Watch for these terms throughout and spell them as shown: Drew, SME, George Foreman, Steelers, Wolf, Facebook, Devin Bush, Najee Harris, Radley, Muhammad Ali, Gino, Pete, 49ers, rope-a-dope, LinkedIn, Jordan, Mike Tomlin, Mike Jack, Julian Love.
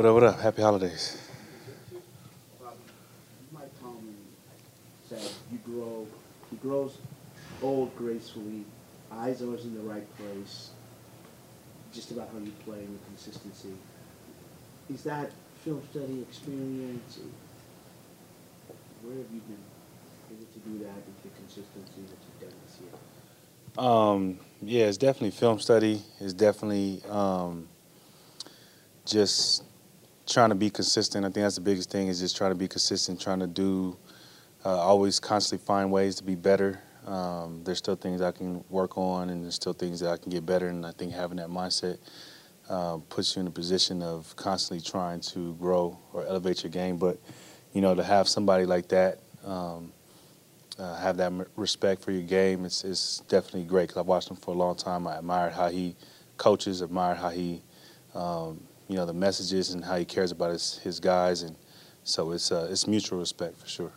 What up, happy holidays. Mike Tomlin said he grows old gracefully, eyes always in the right place, just about how you play with consistency. Is that film study experience? Where have you been able to do that with the consistency that you've done this year? Yeah, it's definitely film study. It's definitely just trying to be consistent. I think that's the biggest thing, is just trying to be consistent, trying to do, always constantly find ways to be better. There's still things I can work on, and there's still things that I can get better, and I think having that mindset puts you in a position of constantly trying to grow or elevate your game. But, you know, to have somebody like that, have that respect for your game, it's definitely great, because I've watched him for a long time. I admired how he coaches, admired how he, you know, the messages and how he cares about his guys, and so it's mutual respect for sure.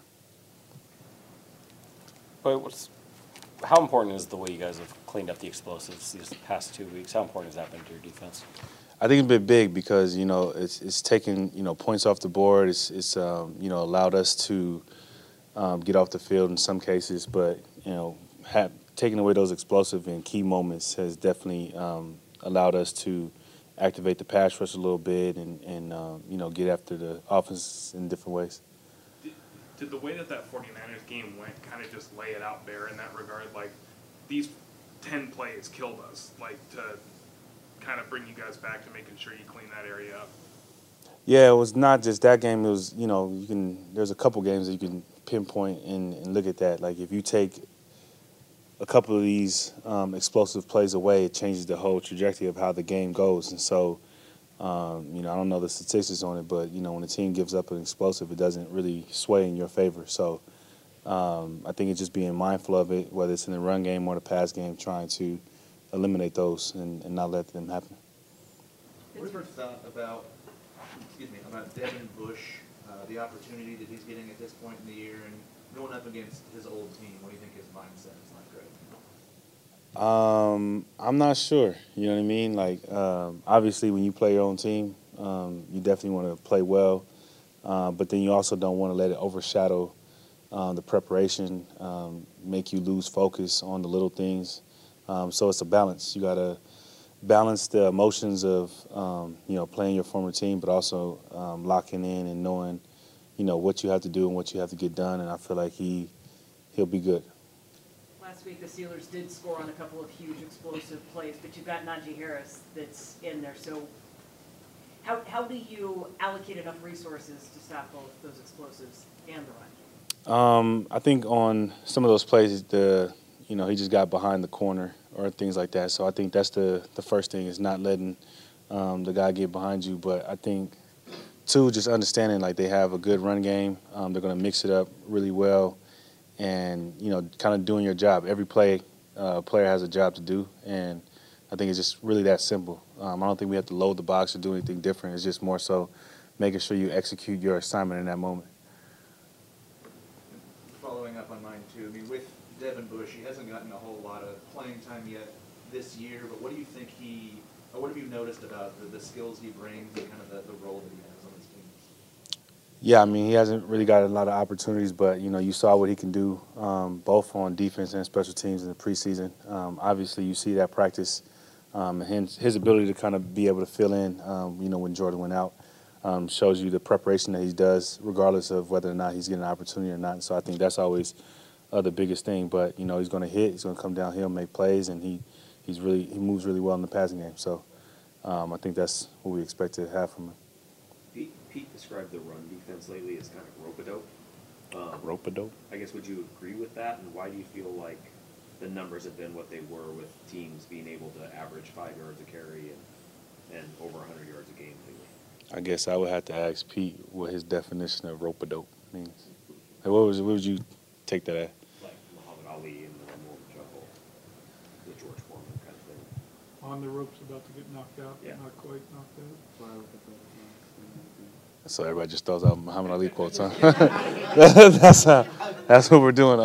But how important is the way you guys have cleaned up the explosives these past 2 weeks? How important has that been to your defense? I think it's been big, because, you know, it's taken, you know, points off the board. It's you know, allowed us to get off the field in some cases, but, you know, taking away those explosive and key moments has definitely allowed us to activate the pass rush a little bit and you know, get after the offense in different ways. Did the way that 49ers game went kind of just lay it out bare in that regard? Like, these 10 plays killed us, like, to kind of bring you guys back to making sure you clean that area up? Yeah, it was not just that game. It was, you know, there's a couple games that you can pinpoint and look at that. Like, if you take a couple of these explosive plays away, it changes the whole trajectory of how the game goes. And so, you know, I don't know the statistics on it, but, you know, when a team gives up an explosive, it doesn't really sway in your favor. So I think it's just being mindful of it, whether it's in the run game or the pass game, trying to eliminate those and not let them happen. What is your thought about Devin Bush, the opportunity that he's getting at this point in the year, and going up against his old team? What do you think his mindset is like right now? I'm not sure. You know what I mean? Like, obviously, when you play your own team, you definitely want to play well, but then you also don't want to let it overshadow the preparation, make you lose focus on the little things. So it's a balance. You got to balance the emotions of, you know, playing your former team, but also locking in and knowing, you know, what you have to do and what you have to get done. And I feel like he'll be good. Last week, the Steelers did score on a couple of huge explosive plays, but you've got Najee Harris that's in there. So how do you allocate enough resources to stop both those explosives and the run? I think on some of those plays, you know, he just got behind the corner or things like that. So I think that's the first thing, is not letting the guy get behind you. But I think, two, just understanding, like, they have a good run game. They're going to mix it up really well. And, you know, kind of doing your job. Every player has a job to do, and I think it's just really that simple. I don't think we have to load the box or do anything different. It's just more so making sure you execute your assignment in that moment. Following up on mine, too, I mean, with Devin Bush, he hasn't gotten a whole lot of playing time yet this year, but what do you think or what have you noticed about the skills he brings and kind of the role that he has? Yeah, I mean, he hasn't really got a lot of opportunities, but, you know, you saw what he can do both on defense and special teams in the preseason. Obviously, you see that practice, his ability to kind of be able to fill in, you know, when Jordan went out, shows you the preparation that he does, regardless of whether or not he's getting an opportunity or not. So I think that's always the biggest thing. But, you know, he's going to hit, he's going to come downhill, make plays, and he moves really well in the passing game. So I think that's what we expect to have from him. Pete described the run defense lately as kind of rope-a-dope. Rope-a-dope? I guess, would you agree with that, and why do you feel like the numbers have been what they were, with teams being able to average 5 yards a carry and over 100 yards a game lately? I guess I would have to ask Pete what his definition of rope-a-dope means. Like, what would you take that at? Like Muhammad Ali and the Rumble of the Jungle, the George Foreman kind of thing. On the ropes, about to get knocked out, yeah. Not quite knocked out. That's why I look at that. So everybody just throws out Muhammad Ali quotes, huh? That's what we're doing.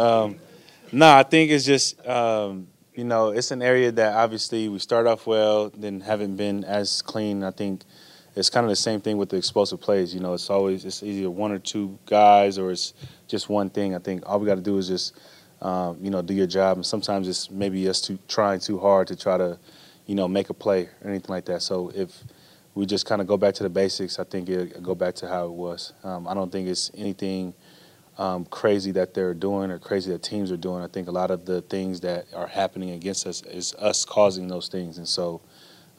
I think it's just, you know, it's an area that obviously we start off well, then haven't been as clean. I think it's kind of the same thing with the explosive plays. You know, it's always, it's either one or two guys or it's just one thing. I think all we got to do is just, you know, do your job. And sometimes it's maybe us trying too hard to try to, you know, make a play or anything like that. So if we just kind of go back to the basics, I think it'll go back to how it was. I don't think it's anything crazy that they're doing or crazy that teams are doing. I think a lot of the things that are happening against us is us causing those things. And so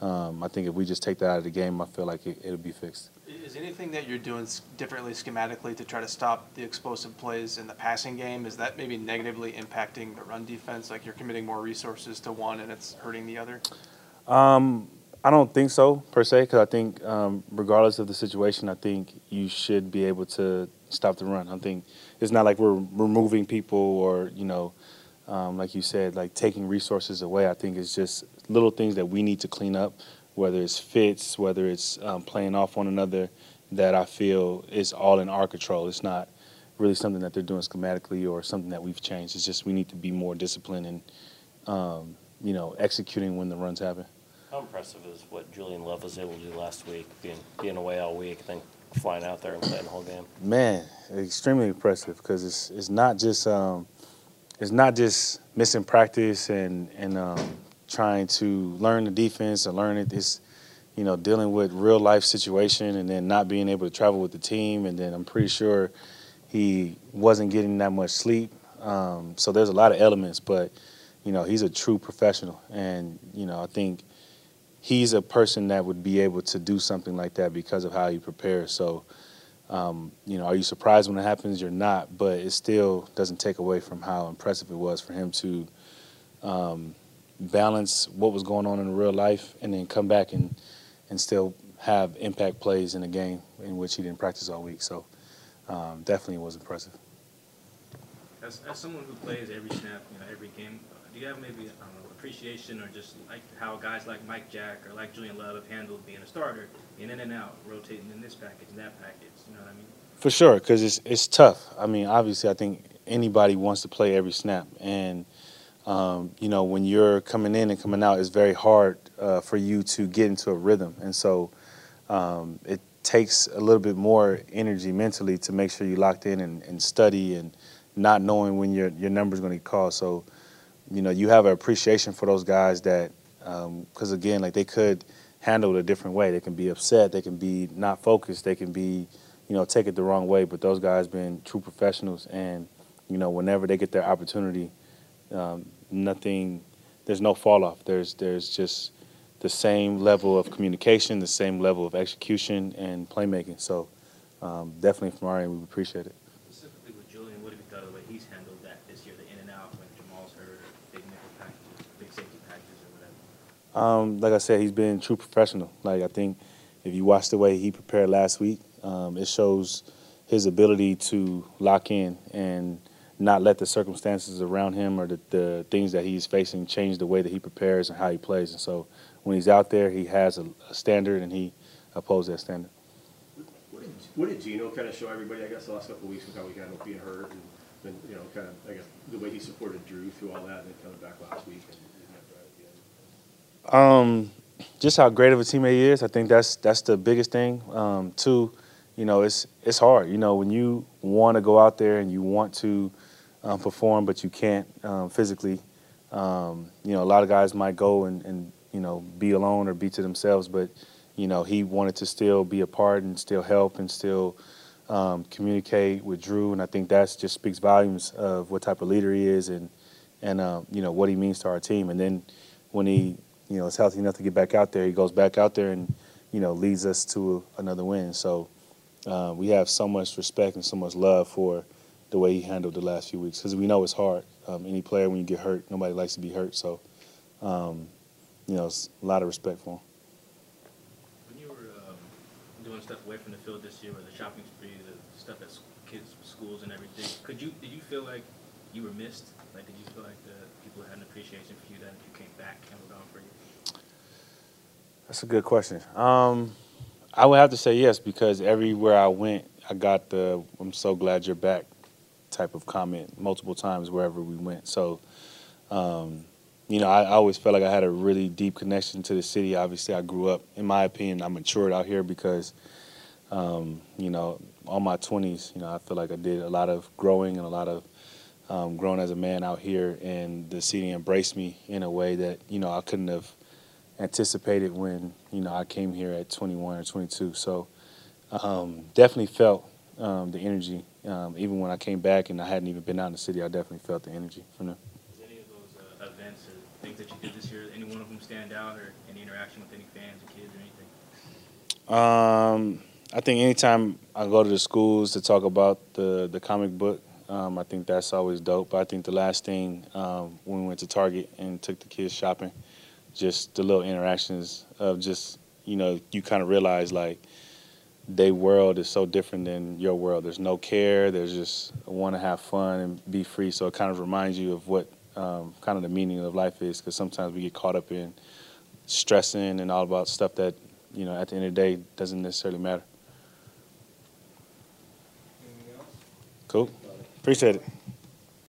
I think if we just take that out of the game, I feel like it'll be fixed. Is anything that you're doing differently schematically to try to stop the explosive plays in the passing game, is that maybe negatively impacting the run defense? Like you're committing more resources to one and it's hurting the other? I don't think so, per se, because I think regardless of the situation, I think you should be able to stop the run. I think it's not like we're removing people or, you know, like you said, like taking resources away. I think it's just little things that we need to clean up, whether it's fits, whether it's playing off one another, that I feel is all in our control. It's not really something that they're doing schematically or something that we've changed. It's just we need to be more disciplined and, you know, executing when the runs happen. How impressive is what Julian Love was able to do last week, being away all week, then flying out there and playing the whole game? Man, extremely impressive, because it's not just missing practice and trying to learn the defense and learn it. It's, you know, dealing with real life situation and then not being able to travel with the team, and then I'm pretty sure he wasn't getting that much sleep. So there's a lot of elements, but you know, he's a true professional, and you know, I think he's a person that would be able to do something like that because of how he prepares. So, you know, are you surprised when it happens? You're not, but it still doesn't take away from how impressive it was for him to balance what was going on in real life and then come back and still have impact plays in a game in which he didn't practice all week. So definitely was impressive. As someone who plays every snap, you know, every game, do you have maybe, I don't know, appreciation or just like how guys like Mike Jack or like Julian Love have handled being a starter, being in and out, rotating in this package and that package, you know what I mean? For sure, because it's tough. I mean, obviously I think anybody wants to play every snap. And, you know, when you're coming in and coming out, it's very hard for you to get into a rhythm. And so it takes a little bit more energy mentally to make sure you're locked in and study and not knowing when your number's going to call. So, you know, you have an appreciation for those guys that, because again, like they could handle it a different way. They can be upset, they can be not focused, they can be, you know, take it the wrong way. But those guys been true professionals, and you know, whenever they get their opportunity, nothing, there's no fall off. There's just the same level of communication, the same level of execution and playmaking. So definitely from our end, we appreciate it. Specifically with Julian, what have you thought of the way he's handled that this year, the in and out? Like I said, he's been true professional. Like I think if you watch the way he prepared last week, it shows his ability to lock in and not let the circumstances around him or the things that he's facing change the way that he prepares and how he plays. And so when he's out there, he has a standard and he upholds that standard. What did Gino kind of show everybody, I guess, the last couple of weeks with how we got being hurt and, you know, kind of, I guess, the way he supported Drew through all that and then coming back last week? Just how great of a teammate he is. I think that's the biggest thing. Two, you know, it's hard. You know, when you want to go out there and you want to perform but you can't physically, you know, a lot of guys might go and, you know, be alone or be to themselves. But, you know, he wanted to still be a part and still help and still communicate with Drew. And I think that just speaks volumes of what type of leader he is and you know, what he means to our team. And then when he – you know, it's healthy enough to get back out there. He goes back out there and, you know, leads us to another win. So we have so much respect and so much love for the way he handled the last few weeks, because we know it's hard. Any player, when you get hurt, nobody likes to be hurt. So, you know, it's a lot of respect for him. When you were doing stuff away from the field this year, or the shopping spree, the stuff at kids' schools and everything, did you feel like you were missed? Like, did you feel like the people had an appreciation for you that if you came back and were gone for you? That's a good question. I would have to say yes, because everywhere I went, I got the "I'm so glad you're back" type of comment multiple times wherever we went. So you know, I always felt like I had a really deep connection to the city. Obviously, I grew up, in my opinion, I matured out here because, you know, all my 20s, you know, I feel like I did a lot of growing and a lot of growing as a man out here. And the city embraced me in a way that, you know, I couldn't have anticipated when, you know, I came here at 21 or 22. So definitely felt the energy. Even when I came back and I hadn't even been out in the city, I definitely felt the energy from them. Did any of those events or things that you did this year, any one of them stand out, or any interaction with any fans or kids or anything? I think anytime I go to the schools to talk about the comic book, I think that's always dope. But I think the last thing when we went to Target and took the kids shopping, just the little interactions of just, you know, you kind of realize, like, their world is so different than your world. There's no care. There's just want to have fun and be free. So it kind of reminds you of what kind of the meaning of life is, because sometimes we get caught up in stressing and all about stuff that, you know, at the end of the day doesn't necessarily matter. Cool. Appreciate it.